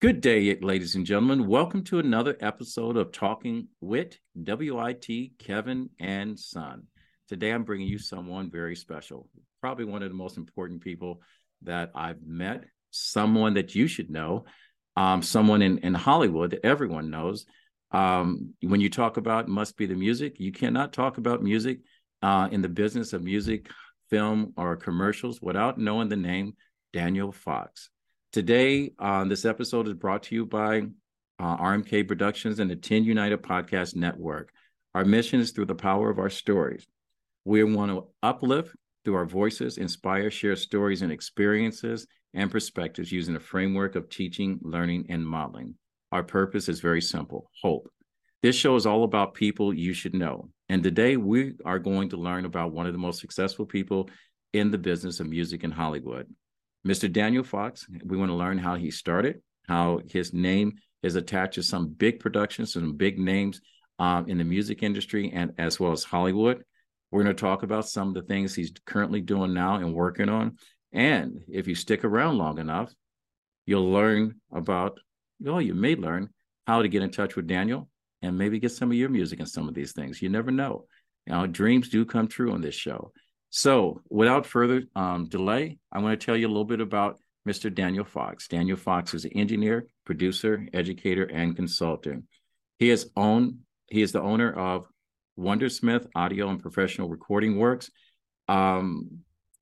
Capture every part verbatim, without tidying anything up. Good day, ladies and gentlemen. Welcome to another episode of Talking Wit, W I T, Kevin and Son. Today, I'm bringing you someone very special, probably one of the most important people that I've met, someone that you should know, um, someone in, in Hollywood that everyone knows. Um, when you talk about must be the music, you cannot talk about music uh, in the business of music, film, or commercials without knowing the name Daniel Fox. Today, uh, this episode is brought to you by uh, R M K Productions and the ten United Podcast Network. Our mission is through the power of our stories. We want to uplift through our voices, inspire, share stories and experiences and perspectives using a framework of teaching, learning, and modeling. Our purpose is very simple, hope. This show is all about people you should know. And today, we are going to learn about one of the most successful people in the business of music in Hollywood. Mister Daniel Fox, we want to learn how he started, how his name is attached to some big productions, some big names um, in the music industry, and as well as Hollywood. We're going to talk about some of the things he's currently doing now and working on. And if you stick around long enough, you'll learn about, well, you may learn how to get in touch with Daniel and maybe get some of your music and some of these things. You never know. You know, dreams do come true on this show. So without further um, delay, I want to tell you a little bit about Mister Daniel Fox. Daniel Fox is an engineer, producer, educator, and consultant. He is, own, he is the owner of Wondersmith Audio and Professional Recording Works, um,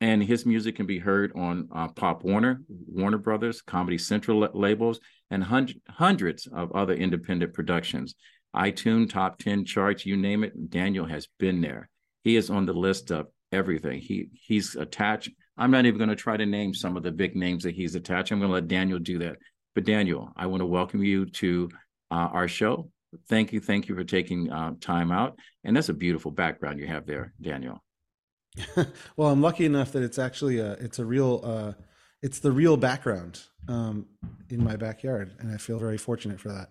and his music can be heard on uh, Pop Warner, Warner Brothers, Comedy Central labels, and hundred, hundreds of other independent productions. iTunes, top ten charts, you name it, Daniel has been there. He is on the list of everything. He he's attached. I'm not even going to try to name some of the big names that he's attached. I'm going to let Daniel do that. But Daniel, I want to welcome you to uh, our show. Thank you. Thank you for taking uh, time out. And that's a beautiful background you have there, Daniel. Well, I'm lucky enough that it's actually a, it's a real, uh, it's the real background um, in my backyard. And I feel very fortunate for that.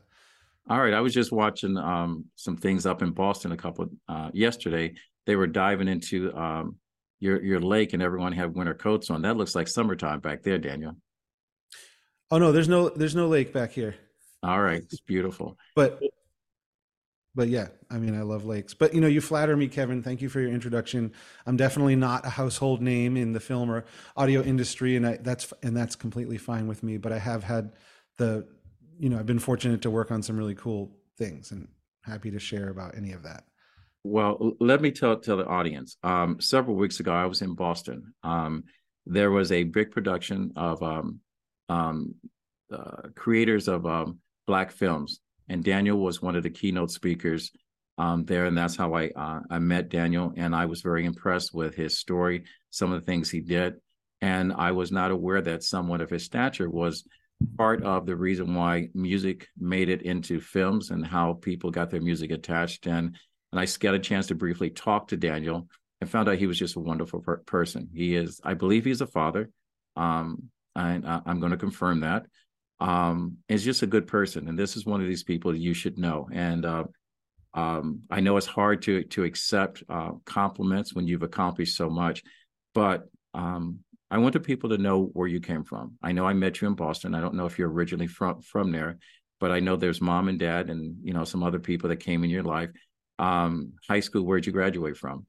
All right. I was just watching um, some things up in Boston a couple uh, yesterday. They were diving into um, your your lake, and everyone had winter coats on. That looks like summertime back there, Daniel. Oh no, there's no there's no lake back here. All right, it's beautiful. but but yeah, I mean, I love lakes. But you know, you flatter me, Kevin. Thank you for your introduction. I'm definitely not a household name in the film or audio industry, and I, that's and that's completely fine with me. But I have had the, you know, I've been fortunate to work on some really cool things, and happy to share about any of that. Well, let me tell tell the audience. Um, several weeks ago, I was in Boston. Um, there was a big production of um, um, uh, creators of um, Black films, and Daniel was one of the keynote speakers um, there, and that's how I uh, I met Daniel, and I was very impressed with his story, some of the things he did, and I was not aware that someone of his stature was part of the reason why music made it into films and how people got their music attached. And And I got a chance to briefly talk to Daniel and found out he was just a wonderful per- person. He is, I believe he's a father. Um, and I, I'm going to confirm that. Um, he's just a good person. And this is one of these people you should know. And uh, um, I know it's hard to, to accept uh, compliments when you've accomplished so much. But um, I want the people to know where you came from. I know I met you in Boston. I don't know if you're originally from, from there, but I know there's mom and dad and, you know, some other people that came in your life. Um, high school, where'd you graduate from?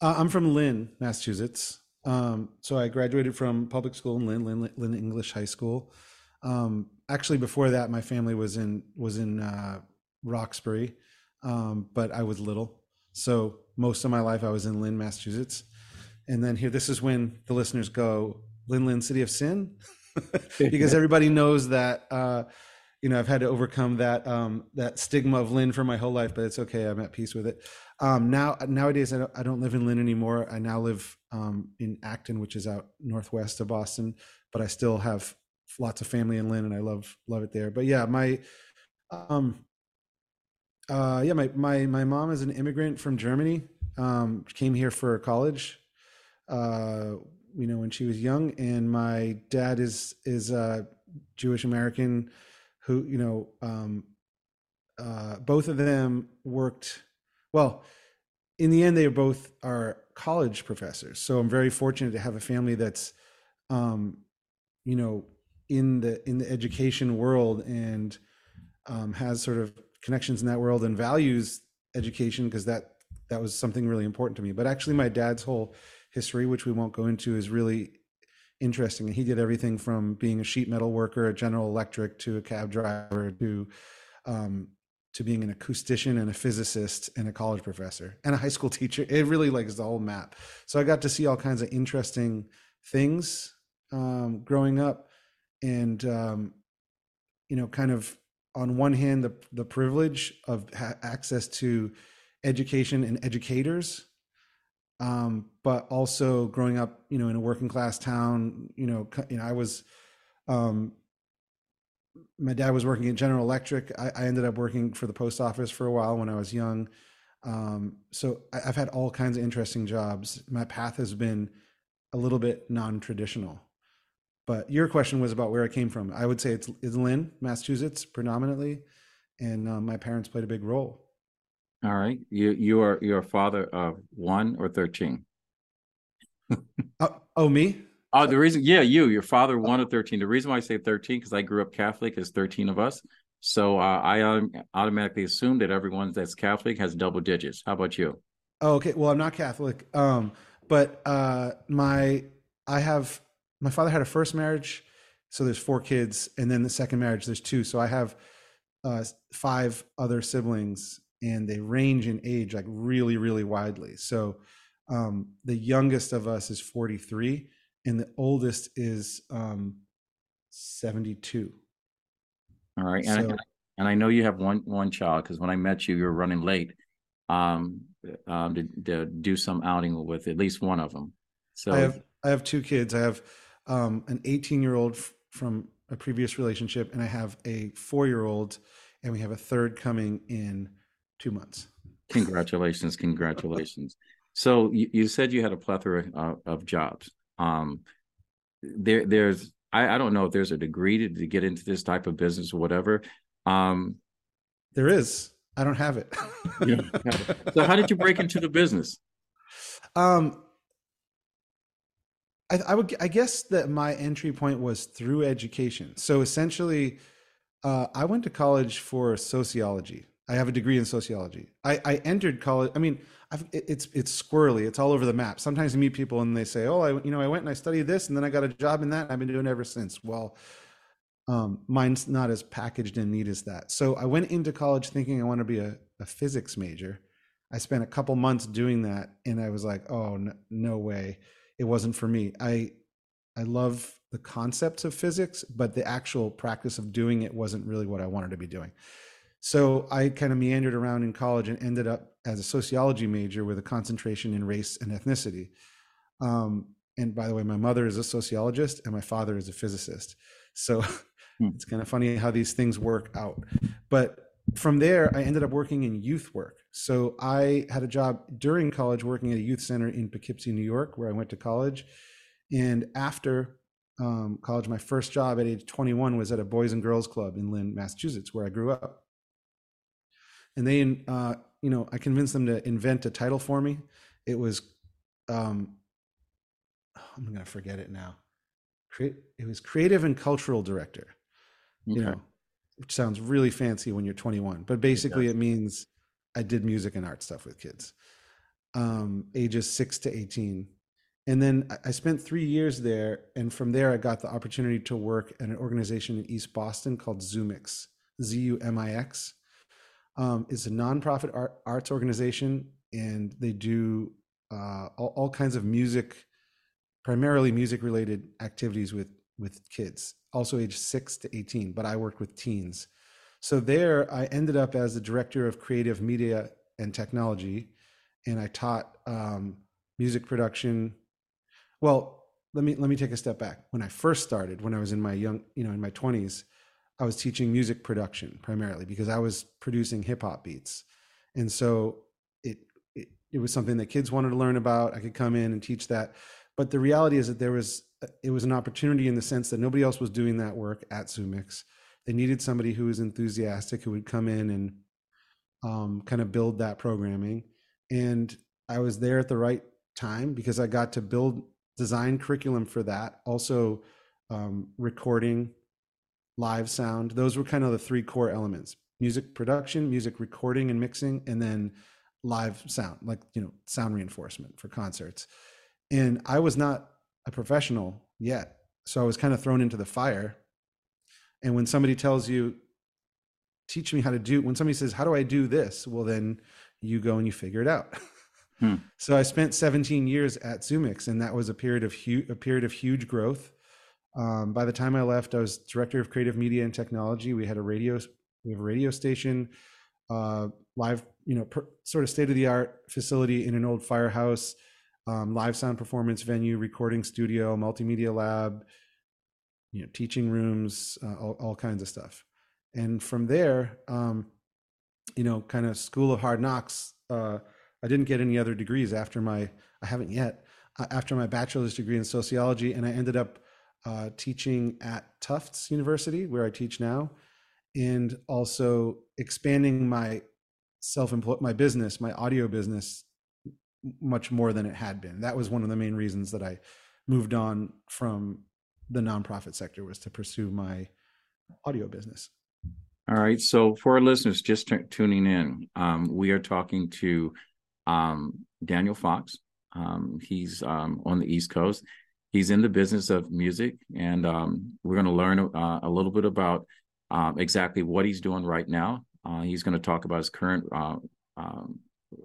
Uh, I'm from Lynn, Massachusetts. Um, so I graduated from public school in Lynn, Lynn, Lynn English High School. Um, actually before that, my family was in, was in, uh, Roxbury. Um, but I was little. So most of my life I was in Lynn, Massachusetts. And then here, this is when the listeners go, Lynn, Lynn, City of Sin, because everybody knows that, uh, you know, I've had to overcome that um, that stigma of Lynn for my whole life, but it's okay. I'm at peace with it. Um, now, nowadays, I don't, I don't live in Lynn anymore. I now live um, in Acton, which is out northwest of Boston, but I still have lots of family in Lynn, and I love love it there. But yeah, my um, uh, yeah, my my my mom is an immigrant from Germany. Um, came here for college, uh, you know, when she was young, and my dad is is a Jewish American. Who, you know, um, uh, both of them worked, well, in the end, they both are college professors. So I'm very fortunate to have a family that's, um, you know, in the in the education world and um, has sort of connections in that world and values education, because that that was something really important to me. But actually, my dad's whole history, which we won't go into, is really interesting. And he did everything from being a sheet metal worker at General Electric to a cab driver to um, to being an acoustician and a physicist and a college professor and a high school teacher. It really like is the whole map. So I got to see all kinds of interesting things um, growing up, and um, you know, kind of on one hand, the the privilege of ha- access to education and educators, um, but also growing up, you know, in a working class town, you know, you know, I was. Um, My dad was working at General Electric. I, I ended up working for the post office for a while when I was young. Um, so I, I've had all kinds of interesting jobs. My path has been a little bit non-traditional. But your question was about where I came from. I would say it's, it's Lynn, Massachusetts, predominantly, and um, my parents played a big role. All right, you you are you're a father of one or thirteen? uh, oh, me? Oh, the reason, yeah, you, your father, one of thirteen. The reason why I say thirteen, because I grew up Catholic, is thirteen of us. So uh, I um, automatically assume that everyone that's Catholic has double digits. How about you? Oh, okay. Well, I'm not Catholic, um, but uh, my, I have, my father had a first marriage, so there's four kids, and then the second marriage, there's two. So I have uh, five other siblings, and they range in age like really, really widely. So um, the youngest of us is forty-three. And the oldest is um, seventy-two. All right. And, so, I, and I know you have one one child, because when I met you, you were running late um, um, to, to do some outing with at least one of them. So I have, I have two kids. I have um, an eighteen-year-old f- from a previous relationship, and I have a four-year-old, and we have a third coming in two months. Congratulations. Congratulations. So you, you said you had a plethora of, of jobs. Um, there, there's, I, I don't know if there's a degree to, to get into this type of business or whatever. Um, there is, I don't have it. You don't have it. So how did you break into the business? Um, I, I would, I guess that my entry point was through education. So essentially, uh, I went to college for sociology. I have a degree in sociology. I, I entered college. I mean, I've, it's it's squirrely. It's all over the map. Sometimes you meet people and they say, "Oh, I you know I went and I studied this, and then I got a job in that, and I've been doing it ever since." Well, um, mine's not as packaged and neat as that. So I went into college thinking I want to be a, a physics major. I spent a couple months doing that, and I was like, "Oh, no, no way! It wasn't for me." I I love the concepts of physics, but the actual practice of doing it wasn't really what I wanted to be doing. So I kind of meandered around in college and ended up as a sociology major with a concentration in race and ethnicity. Um, and by the way, my mother is a sociologist and my father is a physicist. So it's kind of funny how these things work out. But from there, I ended up working in youth work. So I had a job during college working at a youth center in Poughkeepsie, New York, where I went to college. And after um, college, my first job at age twenty-one was at a boys and girls club in Lynn, Massachusetts, where I grew up. And they, uh, you know, I convinced them to invent a title for me. It was, um, I'm going to forget it now. Create, it was creative and cultural director, okay. You know, which sounds really fancy when you're twenty-one, but basically it means I did music and art stuff with kids, um, ages six to eighteen. And then I spent three years there. And from there, I got the opportunity to work at an organization in East Boston called Zumix, Z U M I X. Um, it's a nonprofit art, arts organization, and they do uh, all, all kinds of music, primarily music-related activities with with kids, also age six to eighteen. But I worked with teens, so there I ended up as the director of creative media and technology, and I taught um, music production. Well, let me let me take a step back. When I first started, when I was in my young, you know, in my twenties. I was teaching music production primarily because I was producing hip hop beats. And so it, it, it was something that kids wanted to learn about. I could come in and teach that. But the reality is that there was, it was an opportunity in the sense that nobody else was doing that work at Zumix. They needed somebody who was enthusiastic, who would come in and um, kind of build that programming. And I was there at the right time because I got to build design curriculum for that. Also um, recording live sound. Those were kind of the three core elements: music production, music recording and mixing, and then live sound, like, you know, sound reinforcement for concerts. And I was not a professional yet, so I was kind of thrown into the fire. And when somebody tells you, teach me how to do, when somebody says, how do I do this? Well, then you go and you figure it out. Hmm. So I spent seventeen years at Zumix, and that was a period of huge, a period of huge growth. Um, by the time I left, I was director of creative media and technology. We had a radio, we have a radio station, uh, live, you know, per, sort of state of the art facility in an old firehouse, um, live sound performance venue, recording studio, multimedia lab, you know, teaching rooms, uh, all, all kinds of stuff. And from there, um, you know, kind of school of hard knocks. Uh, I didn't get any other degrees after my, I haven't yet, uh, after my bachelor's degree in sociology. And I ended up uh, teaching at Tufts University, where I teach now, and also expanding my self-employed, my business, my audio business, much more than it had been. That was one of the main reasons that I moved on from the nonprofit sector, was to pursue my audio business. All right. So for our listeners just t- tuning in, um, we are talking to um, Daniel Fox. Um, he's um, on the East Coast. He's in the business of music, and um, we're going to learn uh, a little bit about um, exactly what he's doing right now. Uh, he's going to talk about his current uh, uh,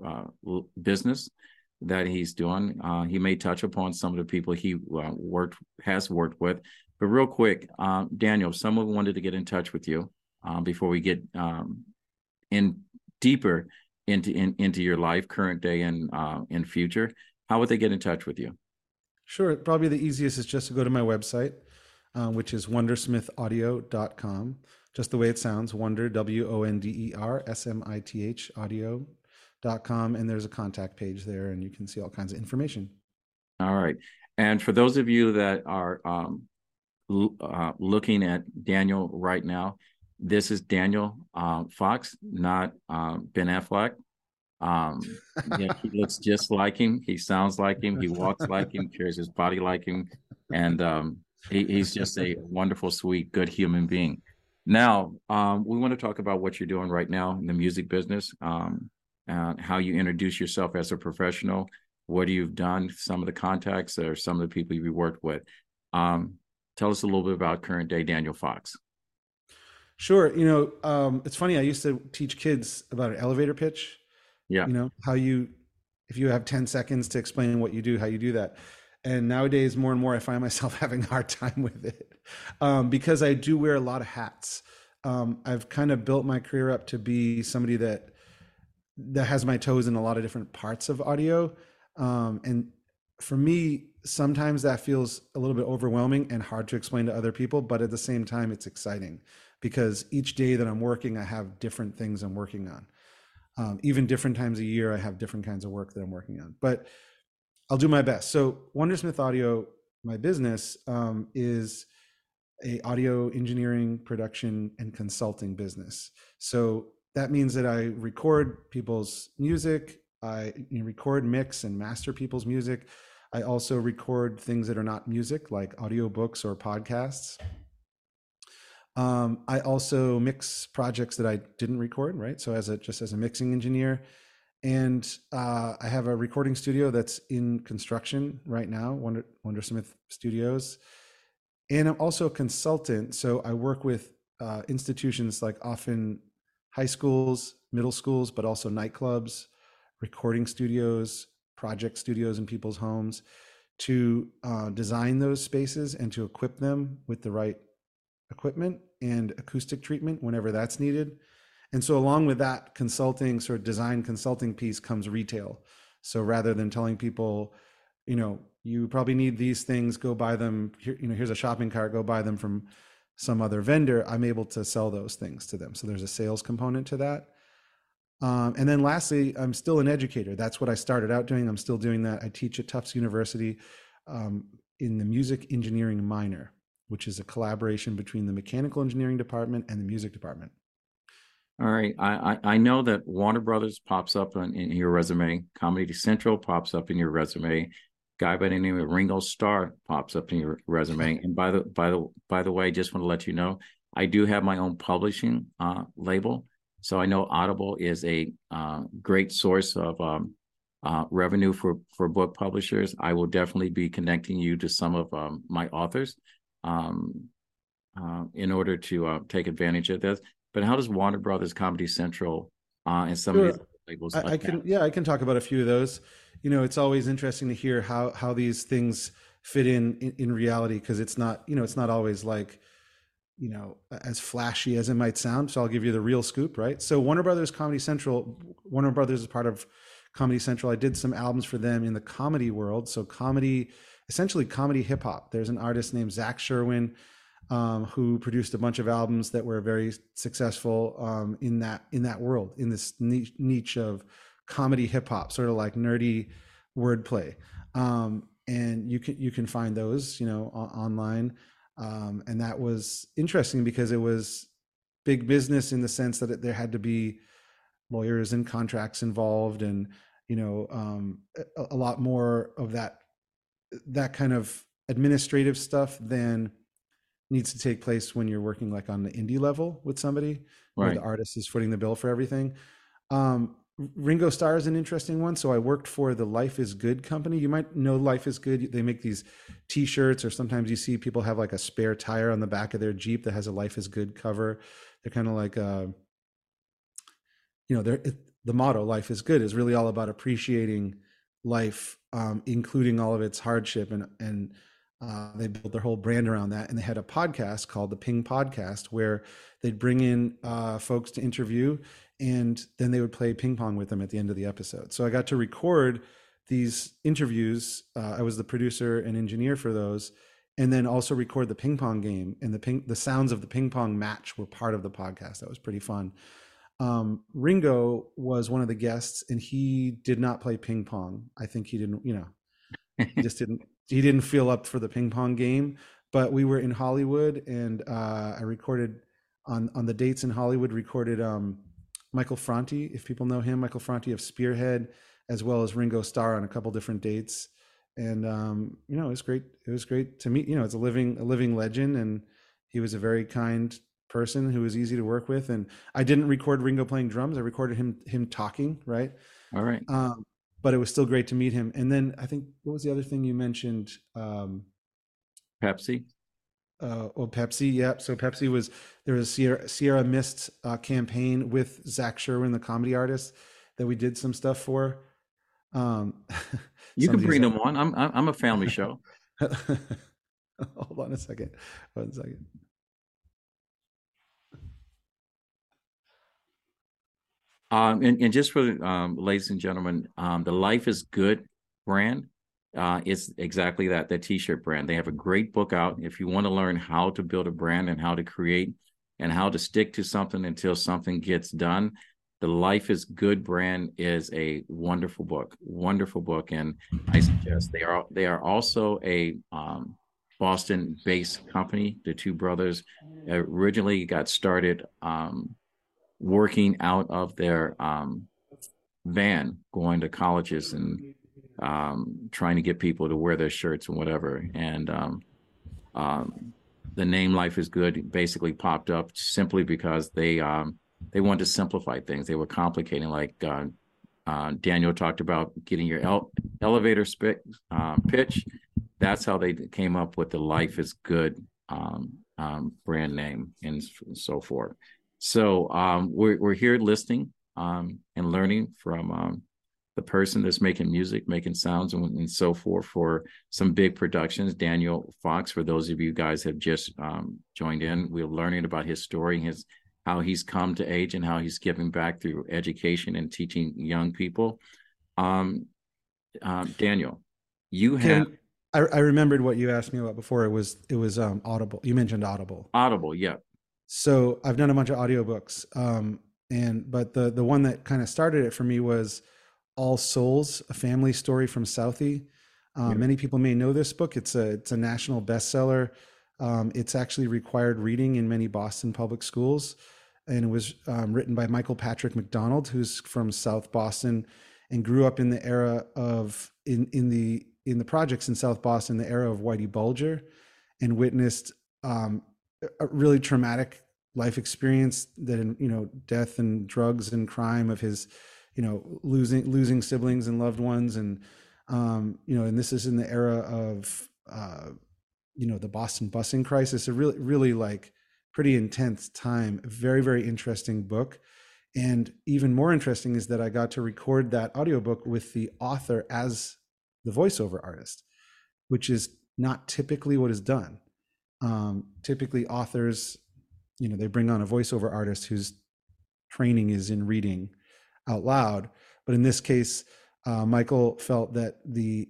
uh, business that he's doing. Uh, he may touch upon some of the people he uh, worked has worked with. But real quick, uh, Daniel, someone wanted to get in touch with you. Um, before we get um, in deeper into in, into your life, current day and uh, in future, how would they get in touch with you? Sure. Probably the easiest is just to go to my website, uh, which is wondersmith audio dot com. Just the way it sounds, Wonder, W O N D E R S M I T H, audio dot com. And there's a contact page there, and you can see all kinds of information. All right. And for those of you that are um, l- uh, looking at Daniel right now, this is Daniel uh, Fox, not uh, Ben Affleck. Um, yeah, he looks just like him. He sounds like him. He walks like him, carries his body like him. And um, he, he's just a wonderful, sweet, good human being. Now, um, we want to talk about what you're doing right now in the music business, um, uh, how you introduce yourself as a professional, what you've done, some of the contacts or some of the people you worked with. Um, tell us a little bit about current day Daniel Fox. Sure. You know, um, it's funny. I used to teach kids about an elevator pitch. Yeah. You know, how you, if you have ten seconds to explain what you do, how you do that. And nowadays, more and more, I find myself having a hard time with it um, because I do wear a lot of hats. Um, I've kind of built my career up to be somebody that that has my toes in a lot of different parts of audio. Um, and for me, sometimes that feels a little bit overwhelming and hard to explain to other people. But at the same time, it's exciting, because each day that I'm working, I have different things I'm working on. Um, even different times a year, I have different kinds of work that I'm working on, but I'll do my best. So Wondersmith Audio, my business, um, is a audio engineering, production, and consulting business. So that means that I record people's music. I record, mix, and master people's music. I also record things that are not music, like audiobooks or podcasts. Um, I also mix projects that I didn't record, right? So as a, just as a mixing engineer, and uh, I have a recording studio that's in construction right now, Wonder, Wondersmith Studios. And I'm also a consultant. So I work with uh, institutions like often high schools, middle schools, but also nightclubs, recording studios, project studios in people's homes to uh, design those spaces and to equip them with the right equipment and acoustic treatment whenever that's needed. And so along with that consulting, sort of design consulting piece, comes retail. So rather than telling people, you know, you probably need these things, go buy them, here, you know, here's a shopping cart, go buy them from some other vendor, I'm able to sell those things to them. So there's a sales component to that. Um, and then lastly, I'm still an educator. That's what I started out doing. I'm still doing that. I teach at Tufts University um, in the music engineering minor, which is a collaboration between the mechanical engineering department and the music department. All right. I, I, I know that Warner Brothers pops up in, in your resume. Comedy Central pops up in your resume. Guy by the name of Ringo Starr pops up in your resume. And by the by the by the way, I just want to let you know, I do have my own publishing uh, label. So I know Audible is a uh, great source of um, uh, revenue for, for book publishers. I will definitely be connecting you to some of um, my authors um, uh, in order to uh, take advantage of this. But how does Warner Brothers, Comedy Central, uh, and some sure. of these labels I, like I can, that? Yeah, I can talk about a few of those. You know, it's always interesting to hear how how these things fit in in, in reality, because it's not, you know, it's not always like, you know, as flashy as it might sound. So I'll give you the real scoop, right? So Warner Brothers Comedy Central, Warner Brothers is part of Comedy Central. I did some albums for them in the comedy world. So comedy, essentially comedy hip hop. There's an artist named Zach Sherwin um, who produced a bunch of albums that were very successful um, in that in that world, in this niche of comedy hip hop, sort of like nerdy wordplay. Um, and you can you can find those, you know, o- online. Um, and that was interesting because it was big business in the sense that it, there had to be lawyers and contracts involved, and you know um, a, a lot more of that that kind of administrative stuff than needs to take place when you're working like on the indie level with somebody, right, where the artist is footing the bill for everything. Um, Ringo Starr is an interesting one. So I worked for the Life is Good company. You might know Life is Good. They make these t-shirts, or sometimes you see people have like a spare tire on the back of their Jeep that has a Life is Good cover. They're kind of like, uh, you know, they're, it, the motto Life is Good is really all about appreciating life, um, including all of its hardship. And, and uh, they built their whole brand around that. And they had a podcast called The Ping Podcast, where they'd bring in uh, folks to interview, and then they would play ping pong with them at the end of the episode. So I got to record these interviews. Uh, I was the producer and engineer for those, and then also record the ping pong game, and the ping, the sounds of the ping pong match were part of the podcast. That was pretty fun. Um, Ringo was one of the guests, and he did not play ping pong. I think he didn't, you know, he just didn't, he didn't feel up for the ping pong game, but we were in Hollywood, and uh, I recorded on, on the dates in Hollywood, recorded, um, Michael Franti, if people know him, Michael Franti of Spearhead, as well as Ringo Starr on a couple different dates. And, um, you know, it was great. It was great to meet, you know, it's a living, a living legend. And he was a very kind person who was easy to work with. And I didn't record Ringo playing drums. I recorded him, him talking. Right. All right. Um, but it was still great to meet him. And then I think, what was the other thing you mentioned? Um, Pepsi. Uh, well, Pepsi. Yep. Yeah. So Pepsi was, there was a Sierra, Sierra Mist uh, campaign with Zach Sherwin, the comedy artist, that we did some stuff for. Um, you can bring them on. I'm, I'm a family show. Hold on a second. One second. Um, and, and just for the, um, ladies and gentlemen, um, the Life is Good brand. Uh, it's exactly that, the t-shirt brand. They have a great book out. If you want to learn how to build a brand and how to create and how to stick to something until something gets done, the Life is Good brand is a wonderful book, wonderful book. And I suggest they are, they are also a um, Boston-based company. The two brothers originally got started um, working out of their um, van, going to colleges and um trying to get people to wear their shirts and whatever, and um um the name Life is Good basically popped up simply because they um they wanted to simplify things. They were complicating, like uh, uh Daniel talked about getting your el- elevator sp- uh, pitch. That's how they came up with the Life is Good um, um brand name and so forth. So um we're, we're here listening um and learning from um the person that's making music, making sounds, and, and so forth for some big productions. Daniel Fox, for those of you guys have just um, joined in, we're learning about his story, his how he's come to age and how he's giving back through education and teaching young people. Um, uh, Daniel, you have... I, I remembered what you asked me about before. It was it was um, Audible. You mentioned Audible. Audible, yeah. So I've done a bunch of audiobooks, um, and but the the one that kind of started it for me was All Souls, a family story from Southie. Um, yeah. Many people may know this book. It's a it's a national bestseller. Um, it's actually required reading in many Boston public schools. And it was um, written by Michael Patrick McDonald, who's from South Boston and grew up in the era of, in, in the in the projects in South Boston, the era of Whitey Bulger, and witnessed um, a really traumatic life experience that, you know, death and drugs and crime, of his, you know, losing, losing siblings and loved ones. And, um, you know, and this is in the era of, uh, you know, the Boston busing crisis, a really, really like pretty intense time, a very, very interesting book. And even more interesting is that I got to record that audiobook with the author as the voiceover artist, which is not typically what is done. Um, typically authors, you know, they bring on a voiceover artist whose training is in reading out loud. But in this case, uh, Michael felt that the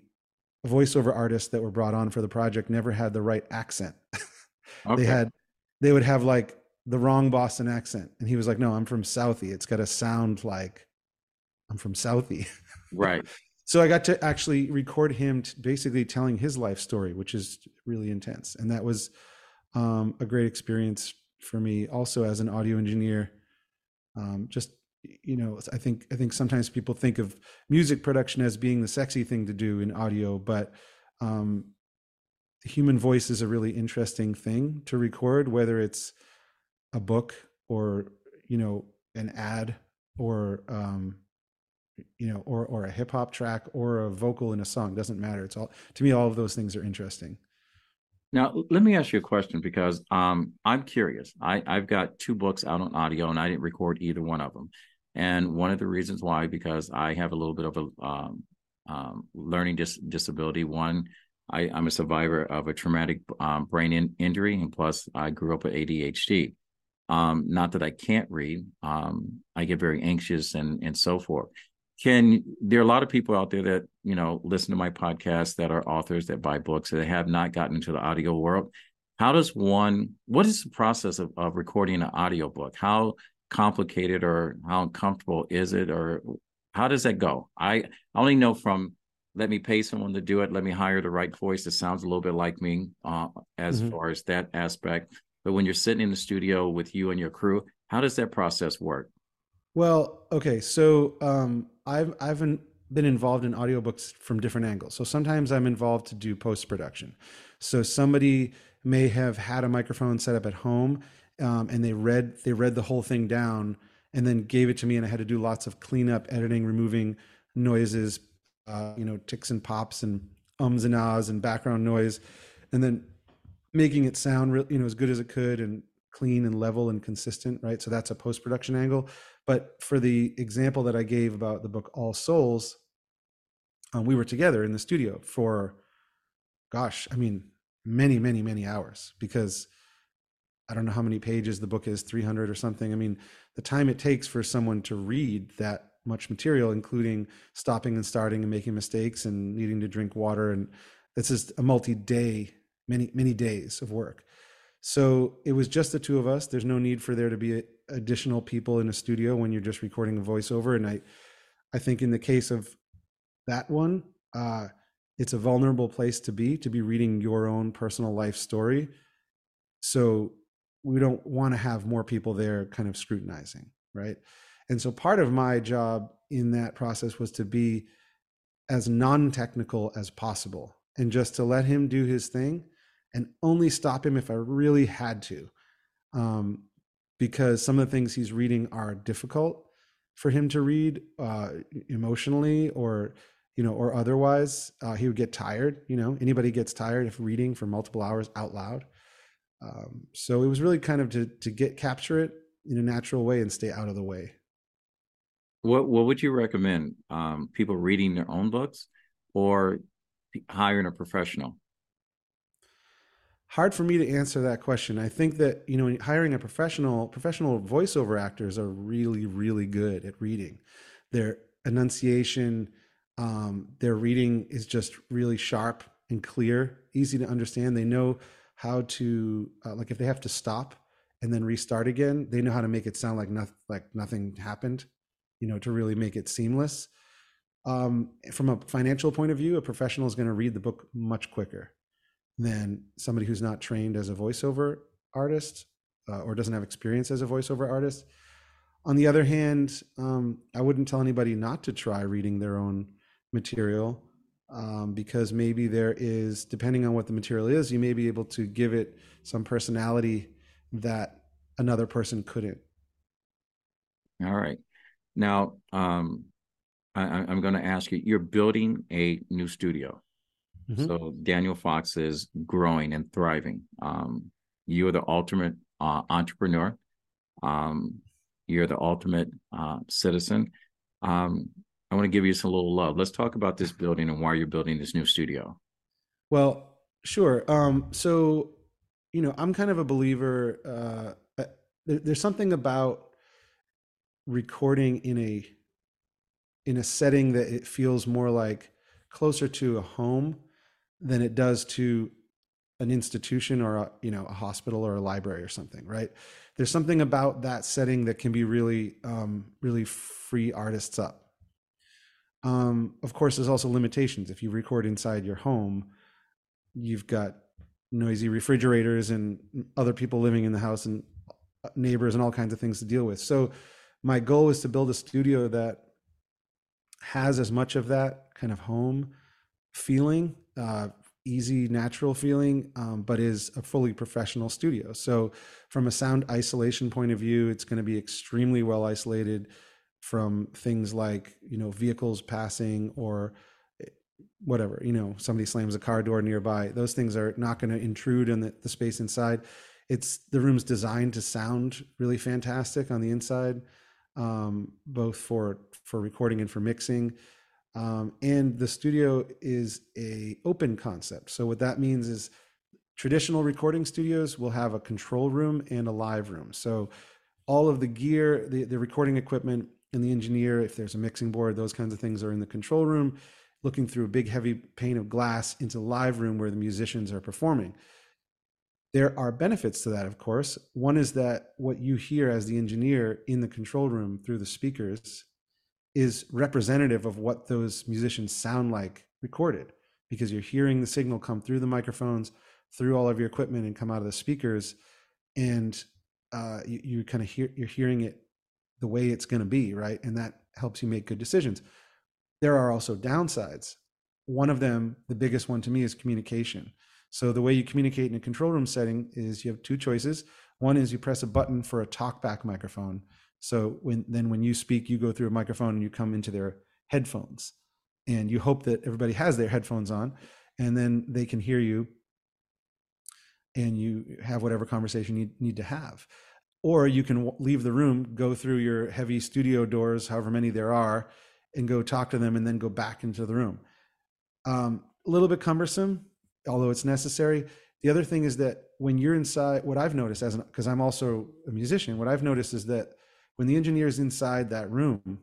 voiceover artists that were brought on for the project never had the right accent. Okay. They had, they would have like the wrong Boston accent. And he was like, no, I'm from Southie. It's got to sound like I'm from Southie. Right. So I got to actually record him t- basically telling his life story, which is really intense. And that was um, a great experience for me also as an audio engineer. Um, just, you know, I think, I think sometimes people think of music production as being the sexy thing to do in audio, but um, the human voice is a really interesting thing to record, whether it's a book or, you know, an ad or, um, you know, or, or a hip hop track or a vocal in a song, doesn't matter. It's all, to me, all of those things are interesting. Now, let me ask you a question because um, I'm curious. I, I've got two books out on audio and I didn't record either one of them. And one of the reasons why, because I have a little bit of a um, um, learning dis- disability. One, I, I'm a survivor of a traumatic um, brain in- injury. And plus I grew up with A D H D. Um, not that I can't read. Um, I get very anxious and, and so forth. Can there are a lot of people out there that, you know, listen to my podcast that are authors that buy books that have not gotten into the audio world. How does one, what is the process of, of recording an audio book? How complicated or how uncomfortable is it? Or how does that go? I only know from, let me pay someone to do it. Let me hire the right voice that sounds a little bit like me uh, as mm-hmm. far as that aspect. But when you're sitting in the studio with you and your crew, how does that process work? Well, okay, so um, I've I've been involved in audiobooks from different angles. So sometimes I'm involved to do post-production. So somebody may have had a microphone set up at home, um, and they read they read the whole thing down, and then gave it to me, and I had to do lots of cleanup, editing, removing noises, uh, you know, ticks and pops and ums and ahs and background noise, and then making it sound re- you know as good as it could and clean and level and consistent, right? So that's a post-production angle. But for the example that I gave about the book All Souls, um, we were together in the studio for, gosh, I mean, many, many, many hours, because I don't know how many pages the book is, three hundred or something. I mean, the time it takes for someone to read that much material, including stopping and starting and making mistakes and needing to drink water. And this is a multi-day, many, many days of work. So it was just the two of us. There's no need for there to be a, additional people in a studio when you're just recording a voiceover. And I, I think in the case of that one, uh, it's a vulnerable place to be, to be reading your own personal life story. So we don't want to have more people there kind of scrutinizing, right? And so part of my job in that process was to be as non-technical as possible and just to let him do his thing and only stop him if I really had to. Um, because some of the things he's reading are difficult for him to read uh, emotionally or, you know, or otherwise. Uh, he would get tired, you know, anybody gets tired if reading for multiple hours out loud. Um, so it was really kind of to to get capture it in a natural way and stay out of the way. What what would you recommend? Um, people reading their own books or hiring a professional? Hard for me to answer that question. I think that, you know, hiring a professional, professional voiceover actors are really, really good at reading. Their enunciation, um, their reading is just really sharp and clear, easy to understand. They know how to, uh, like if they have to stop and then restart again, they know how to make it sound like nothing, like nothing happened, you know, to really make it seamless. Um, from a financial point of view, a professional is going to read the book much quicker than somebody who's not trained as a voiceover artist uh, or doesn't have experience as a voiceover artist. On the other hand, um, I wouldn't tell anybody not to try reading their own material um, because maybe there is, depending on what the material is, you may be able to give it some personality that another person couldn't. All right. Now, um, I, I'm going to ask you, you're building a new studio. Mm-hmm. So Daniel Fox is growing and thriving. Um, you are the ultimate uh, entrepreneur. Um, you're the ultimate uh, citizen. Um, I want to give you some little love. Let's talk about this building and why you're building this new studio. Well, sure. Um, so, you know, I'm kind of a believer. Uh, there, there's something about recording in a in a setting that it feels more like closer to a home than it does to an institution or a, you know, a hospital or a library or something, right? There's something about that setting that can be really, um, really free artists up. Um, of course, there's also limitations. If you record inside your home, you've got noisy refrigerators and other people living in the house and neighbors and all kinds of things to deal with. So my goal is to build a studio that has as much of that kind of home feeling, uh, easy, natural feeling, um, but is a fully professional studio. So from a sound isolation point of view, it's going to be extremely well isolated from things like, you know, vehicles passing or whatever, you know, somebody slams a car door nearby. Those things are not going to intrude on the, the space inside. It's the room's designed to sound really fantastic on the inside, um, both for, for recording and for mixing. Um, and the studio is a open concept. So what that means is traditional recording studios will have a control room and a live room. So all of the gear, the, the recording equipment and the engineer, if there's a mixing board, those kinds of things are in the control room, looking through a big heavy pane of glass into the live room where the musicians are performing. There are benefits to that, of course. One is that what you hear as the engineer in the control room through the speakers is representative of what those musicians sound like recorded, because you're hearing the signal come through the microphones, through all of your equipment, and come out of the speakers. And uh, you, you kind of hear, you're hearing it the way it's going to be, right? And that helps you make good decisions. There are also downsides. One of them, the biggest one to me, is communication. So the way you communicate in a control room setting is you have two choices. One is you press a button for a talkback microphone. So when then when you speak, you go through a microphone and you come into their headphones. And you hope that everybody has their headphones on, and then they can hear you and you have whatever conversation you need to have. Or you can leave the room, go through your heavy studio doors, however many there are, and go talk to them and then go back into the room. Um, a little bit cumbersome, although it's necessary. The other thing is that when you're inside, what I've noticed as an, because I'm also a musician, what I've noticed is that when the engineer is inside that room,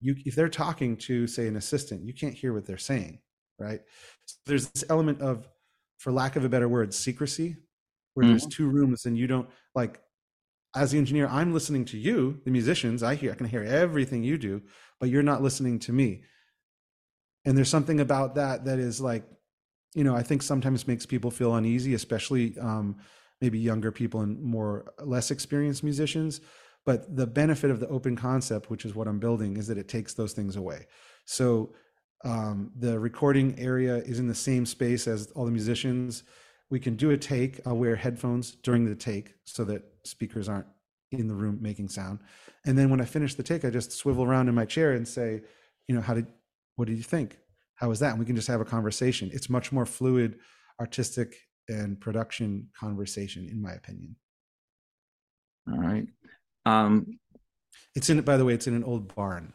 you, if they're talking to, say, an assistant, you can't hear what they're saying, right? So there's this element of, for lack of a better word, secrecy, where mm-hmm. there's two rooms and you don't, like, as the engineer, I'm listening to you, the musicians, I hear, I can hear everything you do, but you're not listening to me. And there's something about that that is like, you know, I think sometimes makes people feel uneasy, especially um, maybe younger people and more less experienced musicians. But the benefit of the open concept, which is what I'm building, is that it takes those things away. So um, the recording area is in the same space as all the musicians. We can do a take. I'll wear headphones during the take so that speakers aren't in the room making sound. And then when I finish the take, I just swivel around in my chair and say, you know, how did, what did you think? How is that? And we can just have a conversation. It's much more fluid, artistic, and production conversation, in my opinion. All right. Um, it's in, by the way, it's in an old barn.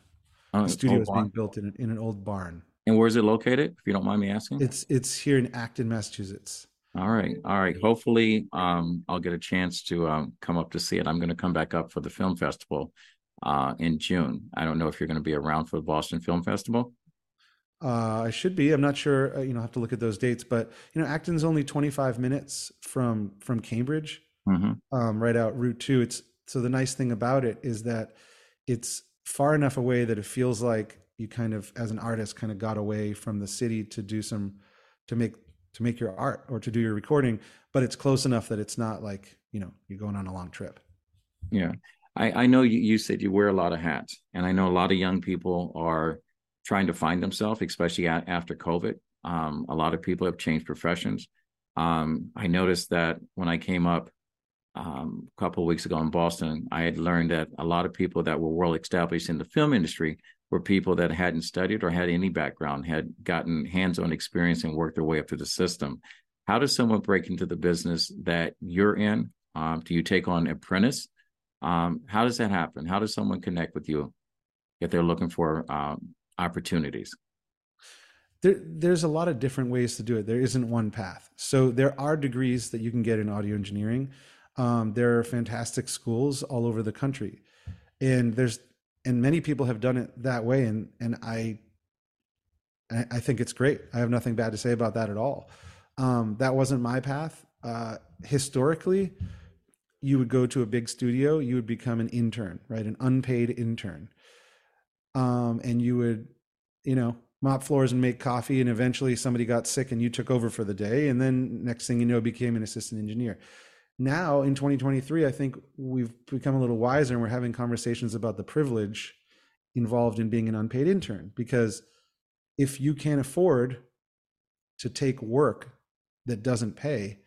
Oh, the studio is being built in, in an old barn. And where is it located, if you don't mind me asking? It's it's here in Acton, Massachusetts. All right. All right. Hopefully, um, I'll get a chance to um, come up to see it. I'm going to come back up for the film festival uh, in June. I don't know if you're going to be around for the Boston Film Festival. Uh, I should be. I'm not sure. Uh, you know, I have to look at those dates. But, you know, Acton's only twenty-five minutes from from Cambridge, mm-hmm. um, right out Route two. It's so the nice thing about it is that it's far enough away that it feels like you kind of, as an artist, kind of got away from the city to do some, to make to make your art or to do your recording. But it's close enough that it's not like, you know, you're going on a long trip. Yeah. I, I know you, you said you wear a lot of hats, and I know a lot of young people are trying to find themselves, especially a- after COVID. Um, a lot of people have changed professions. Um, I noticed that when I came up, um, a couple of weeks ago in Boston, I had learned that a lot of people that were well established in the film industry were people that hadn't studied or had any background, had gotten hands-on experience and worked their way up through the system. How does someone break into the business that you're in? Um, do you take on apprentice? Um, how does that happen? How does someone connect with you if they're looking for um, opportunities? There, there's a lot of different ways to do it. There isn't one path. So there are degrees that you can get in audio engineering. Um, there are fantastic schools all over the country, and there's and many people have done it that way. And and I, I think it's great. I have nothing bad to say about that at all. Um, that wasn't my path. Uh, historically, you would go to a big studio, you would become an intern, right? An unpaid intern. Um, and you would, you know, mop floors and make coffee. And eventually somebody got sick and you took over for the day. And then next thing you know, became an assistant engineer. Now in twenty twenty-three, I think we've become a little wiser and we're having conversations about the privilege involved in being an unpaid intern, because if you can't afford to take work that doesn't pay,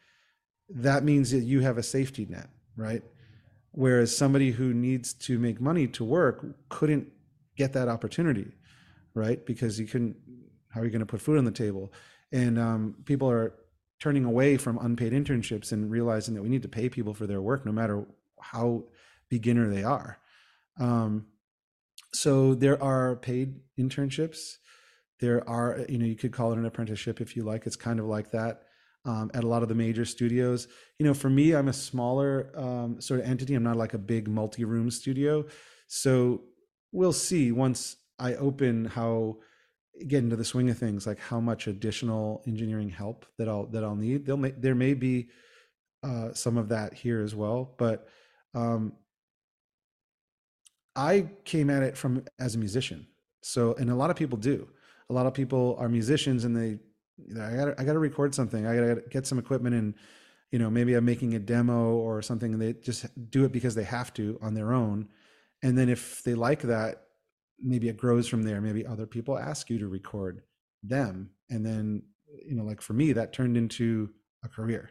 that means that you have a safety net, right? Whereas somebody who needs to make money to work couldn't get that opportunity, right? Because you couldn't, how are you going to put food on the table? And um, people are turning away from unpaid internships and realizing that we need to pay people for their work, no matter how beginner they are. Um, so there are paid internships. There are, you know, you could call it an apprenticeship if you like. It's kind of like that. Um, at a lot of the major studios, you know, for me, I'm a smaller um, sort of entity. I'm not like a big multi-room studio. So we'll see once I open how, get into the swing of things, like how much additional engineering help that I'll, that I'll need. They'll make, there may be uh, some of that here as well, but um, I came at it from as a musician. So, and a lot of people do, a lot of people are musicians and they, I gotta, I gotta record something. I gotta get some equipment and, you know, maybe I'm making a demo or something and they just do it because they have to on their own. And then if they like that, maybe it grows from there. Maybe other people ask you to record them. And then, you know, like for me, that turned into a career.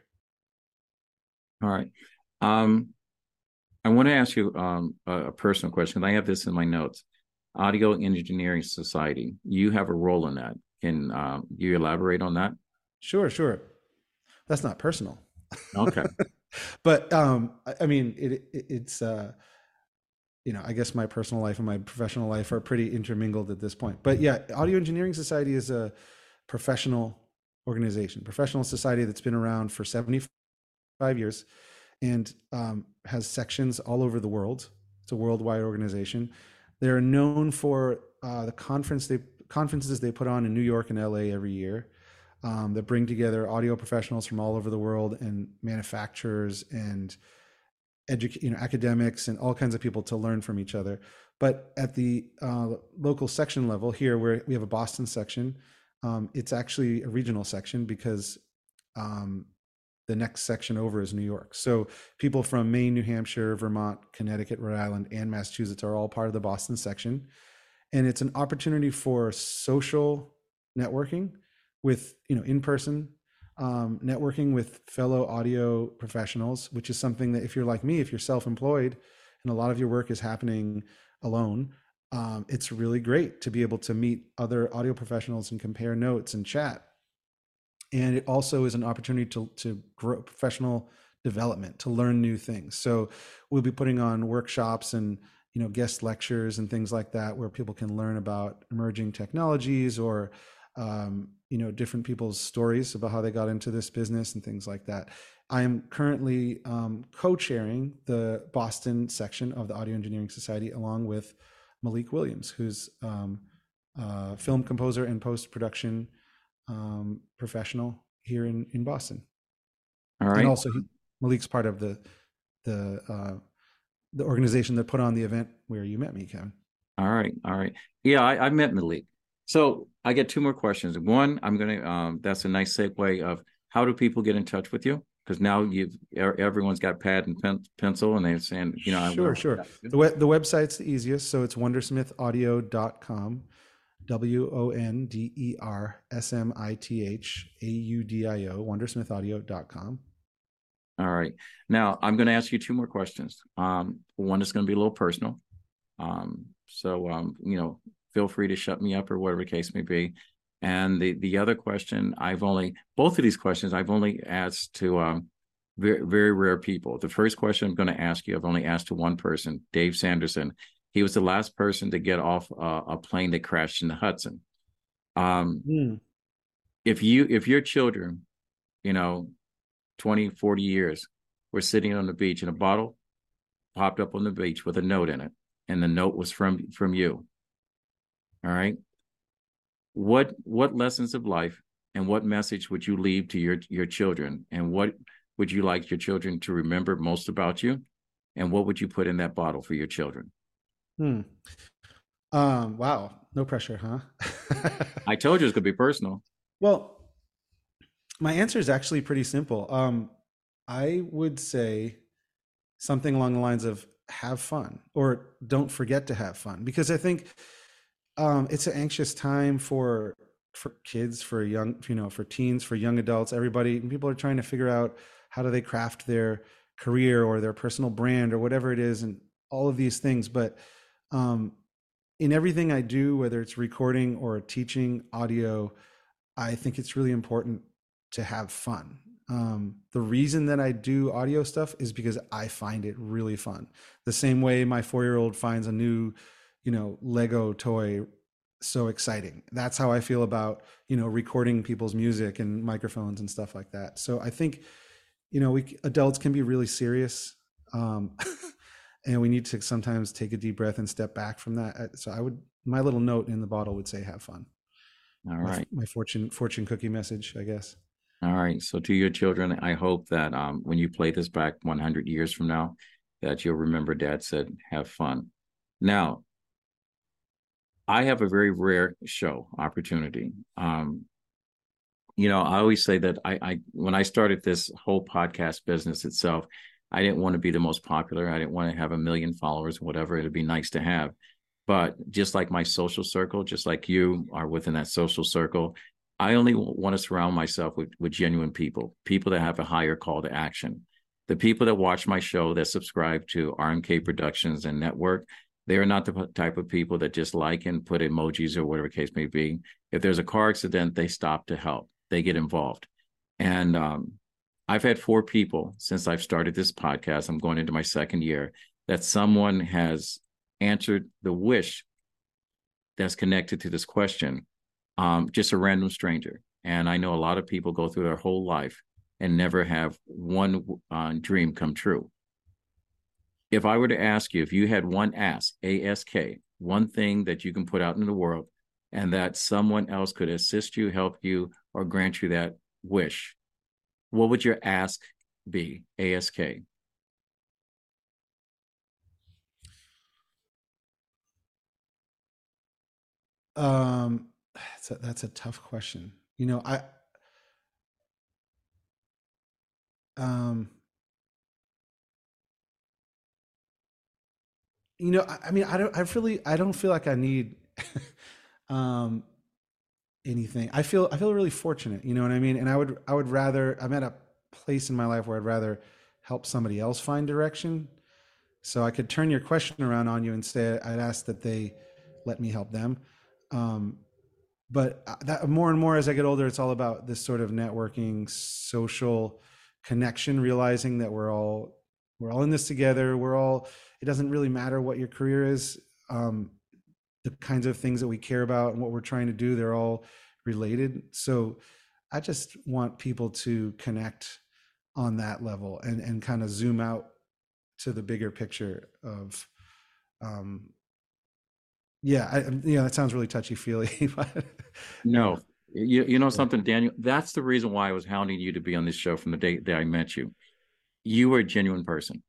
All right. Um, I want to ask you um, a personal question. I have this in my notes. Audio Engineering Society. You have a role in that. Can um, you elaborate on that? Sure, sure. That's not personal. Okay. But um, I, I mean, it, it, it's, uh, you know, I guess my personal life and my professional life are pretty intermingled at this point. But yeah, Audio Engineering Society is a professional organization, professional society that's been around for seventy-five years and um, has sections all over the world. It's a worldwide organization. They're known for uh, the conference they conferences they put on in New York and L A every year um, that bring together audio professionals from all over the world and manufacturers and edu- you know, academics and all kinds of people to learn from each other. But at the uh, local section level here, where we have a Boston section, um, it's actually a regional section because um, the next section over is New York. So people from Maine, New Hampshire, Vermont, Connecticut, Rhode Island, and Massachusetts are all part of the Boston section. And it's an opportunity for social networking with, you know, in-person um, networking with fellow audio professionals, which is something that if you're like me, if you're self-employed and a lot of your work is happening alone, um, it's really great to be able to meet other audio professionals and compare notes and chat. And it also is an opportunity to, to grow professional development, to learn new things. So we'll be putting on workshops and you know, guest lectures and things like that, where people can learn about emerging technologies or, um, you know, different people's stories about how they got into this business and things like that. I am currently um, co-chairing the Boston section of the Audio Engineering Society, along with Malik Williams, who's um, a film composer and post-production um, professional here in, in Boston. All right. And also he, Malik's part of the, the, uh, the organization that put on the event where you met me, Kevin. All right. All right. Yeah, I, I met Malik. So I get two more questions. One, I'm going to, um, that's a nice segue of how do people get in touch with you? Because now you've, everyone's got pad and pen, pencil and they're saying, you know. Sure, I sure. The, we- the website's the easiest. So it's wondersmith audio dot com, W O N D E R S M I T H A U D I O, wondersmith audio dot com. All right. Now, I'm going to ask you two more questions. Um, one is going to be a little personal. Um, so, um, you know, feel free to shut me up or whatever the case may be. And the, the other question, I've only, both of these questions, I've only asked to um, very, very rare people. The first question I'm going to ask you, I've only asked to one person, Dave Sanderson. He was the last person to get off a, a plane that crashed in the Hudson. Um, mm. If you, if your children, you know, twenty, forty years were sitting on the beach and a bottle popped up on the beach with a note in it, and the note was from, from you. All right. What, what lessons of life and what message would you leave to your, your children? And what would you like your children to remember most about you? And what would you put in that bottle for your children? Hmm. Um, wow. No pressure, huh? I told you it's going to be personal. Well, my answer is actually pretty simple. Um, I would say something along the lines of have fun, or don't forget to have fun, because I think um, it's an anxious time for for kids, for young, you know, for teens, for young adults, everybody. And people are trying to figure out how do they craft their career or their personal brand or whatever it is, and all of these things. But um, in everything I do, whether it's recording or teaching audio, I think it's really important to have fun. Um, the reason that I do audio stuff is because I find it really fun. The same way my four-year-old finds a new, you know, Lego toy so exciting. That's how I feel about, you know, recording people's music and microphones and stuff like that. So I think, you know, we adults can be really serious, um, and we need to sometimes take a deep breath and step back from that. So I would, my little note in the bottle would say, have fun. All right. My, my fortune, fortune cookie message, I guess. All right. So to your children, I hope that um, when you play this back one hundred years from now, that you'll remember Dad said, have fun. Now, I have a very rare show opportunity. Um, you know, I always say that I, I when I started this whole podcast business itself, I didn't want to be the most popular. I didn't want to have a million followers, whatever. It'd be nice to have. But just like my social circle, just like you are within that social circle, I only want to surround myself with, with genuine people, people that have a higher call to action. The people that watch my show, that subscribe to R M K Productions and Network, they are not the type of people that just like and put emojis or whatever case may be. If there's a car accident, they stop to help. They get involved. And um, I've had four people since I've started this podcast, I'm going into my second year, that someone has answered the wish that's connected to this question. Um, just a random stranger. And I know a lot of people go through their whole life and never have one uh, dream come true. If I were to ask you, if you had one ask, A S K, one thing that you can put out in the world and that someone else could assist you, help you, or grant you that wish, what would your ask be, A S K? Um. That's a, that's a tough question. You know, I, um, you know, I, I mean, I don't, I really, I don't feel like I need, um, anything. I feel, I feel really fortunate, you know what I mean? And I would, I would rather, I'm at a place in my life where I'd rather help somebody else find direction. So I could turn your question around on you and say, I'd ask that they let me help them. Um, But that more and more as I get older, it's all about this sort of networking, social connection, realizing that we're all we're all in this together. We're all, it doesn't really matter what your career is. Um, the kinds of things that we care about and what we're trying to do, they're all related. So I just want people to connect on that level and, and kind of zoom out to the bigger picture of um Yeah, I, you know, that sounds really touchy-feely. But... No, you, you know something, Daniel? That's the reason why I was hounding you to be on this show from the day that I met you. You were a genuine person.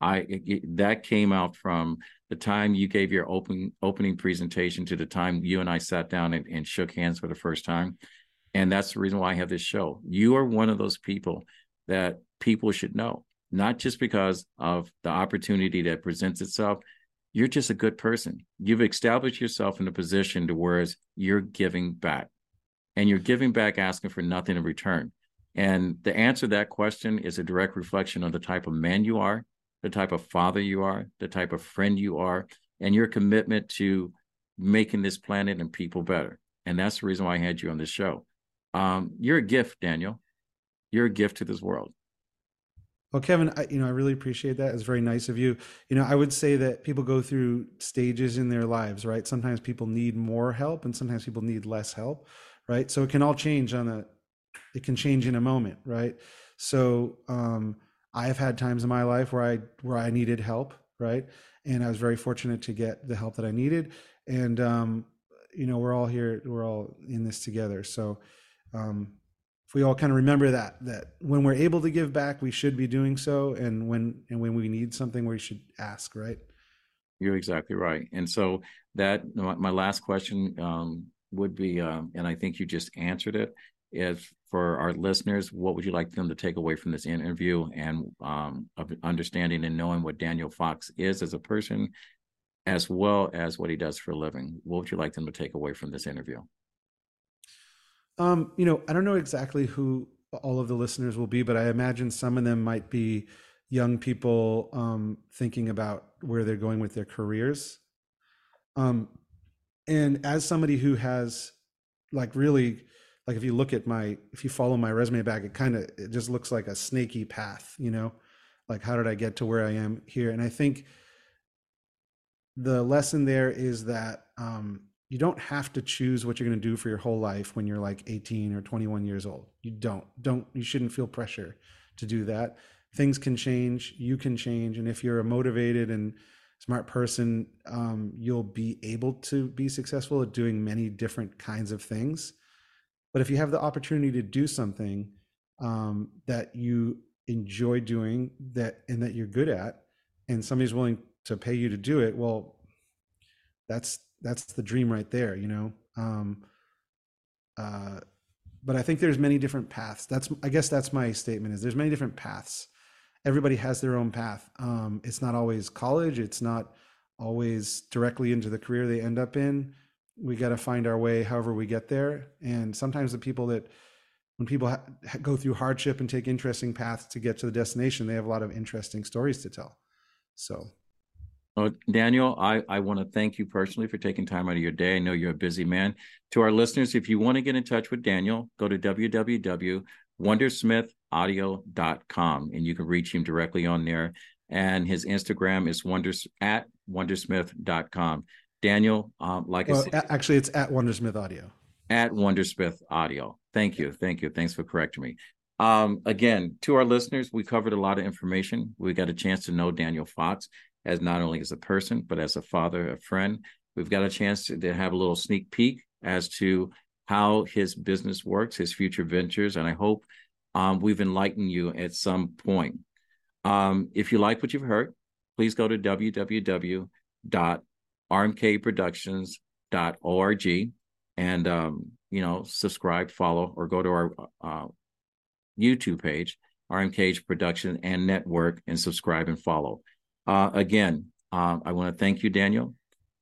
I it, That came out from the time you gave your open, opening presentation to the time you and I sat down and, and shook hands for the first time. And that's the reason why I have this show. You are one of those people that people should know, not just because of the opportunity that presents itself. You're just a good person. You've established yourself in a position to where you're giving back. And you're giving back asking for nothing in return. And the answer to that question is a direct reflection on the type of man you are, the type of father you are, the type of friend you are, and your commitment to making this planet and people better. And that's the reason why I had you on this show. Um, you're a gift, Daniel. You're a gift to this world. Well, Kevin, I, you know, I really appreciate that. It's very nice of you. You know, I would say that people go through stages in their lives, right? Sometimes people need more help and sometimes people need less help, right? So it can all change on a, it can change in a moment, right? So um, I've had times in my life where I, where I needed help, right? And I was very fortunate to get the help that I needed. And, um, you know, we're all here, we're all in this together. So, um, if we all kind of remember that, that when we're able to give back, we should be doing so. And when, and when we need something, we should ask, right? You're exactly right. And so that, my last question, um, would be, um, and I think you just answered it, is for our listeners, what would you like them to take away from this interview and, um, of understanding and knowing what Daniel Fox is as a person, as well as what he does for a living? What would you like them to take away from this interview? Um, you know, I don't know exactly who all of the listeners will be, but I imagine some of them might be young people um, thinking about where they're going with their careers. Um, and as somebody who has like really, like if you look at my, if you follow my resume back, it kind of, it just looks like a snaky path, you know, like how did I get to where I am here? And I think the lesson there is that um, you don't have to choose what you're going to do for your whole life when you're like eighteen or twenty-one years old. You don't, don't, you shouldn't feel pressure to do that. Things can change, you can change. And if you're a motivated and smart person, um, you'll be able to be successful at doing many different kinds of things. But if you have the opportunity to do something um, that you enjoy doing that and that you're good at, and somebody's willing to pay you to do it, well, that's that's the dream right there, you know. Um, uh, but I think there's many different paths. That's I guess that's my statement is there's many different paths. Everybody has their own path. Um, it's not always college. It's not always directly into the career they end up in. We got to find our way, however we get there. And sometimes the people that, when people ha- go through hardship and take interesting paths to get to the destination, they have a lot of interesting stories to tell. So. Well, Daniel, I, I want to thank you personally for taking time out of your day. I know you're a busy man. To our listeners, if you want to get in touch with Daniel, go to w w w dot wondersmith audio dot com and you can reach him directly on there. And his Instagram is wonders at wondersmith dot com. Daniel, um, like well, I said, actually, it's at Wondersmith Audio. At Wondersmith Audio. Thank you. Thank you. Thanks for correcting me. Um, again, to our listeners, we covered a lot of information. We got a chance to know Daniel Fox as not only as a person, but as a father, a friend. We've got a chance to, to have a little sneak peek as to how his business works, his future ventures. And I hope um, we've enlightened you at some point. Um, if you like what you've heard, please go to w w w dot r m k productions dot org and, um, you know, subscribe, follow, or go to our uh, YouTube page, R M K Production and Network, and subscribe and follow. Uh, again, uh, I want to thank you, Daniel.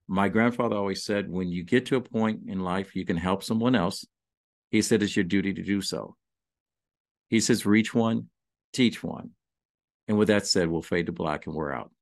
My grandfather always said, when you get to a point in life, you can help someone else. He said, it's your duty to do so. He says, reach one, teach one. And with that said, we'll fade to black and we're out.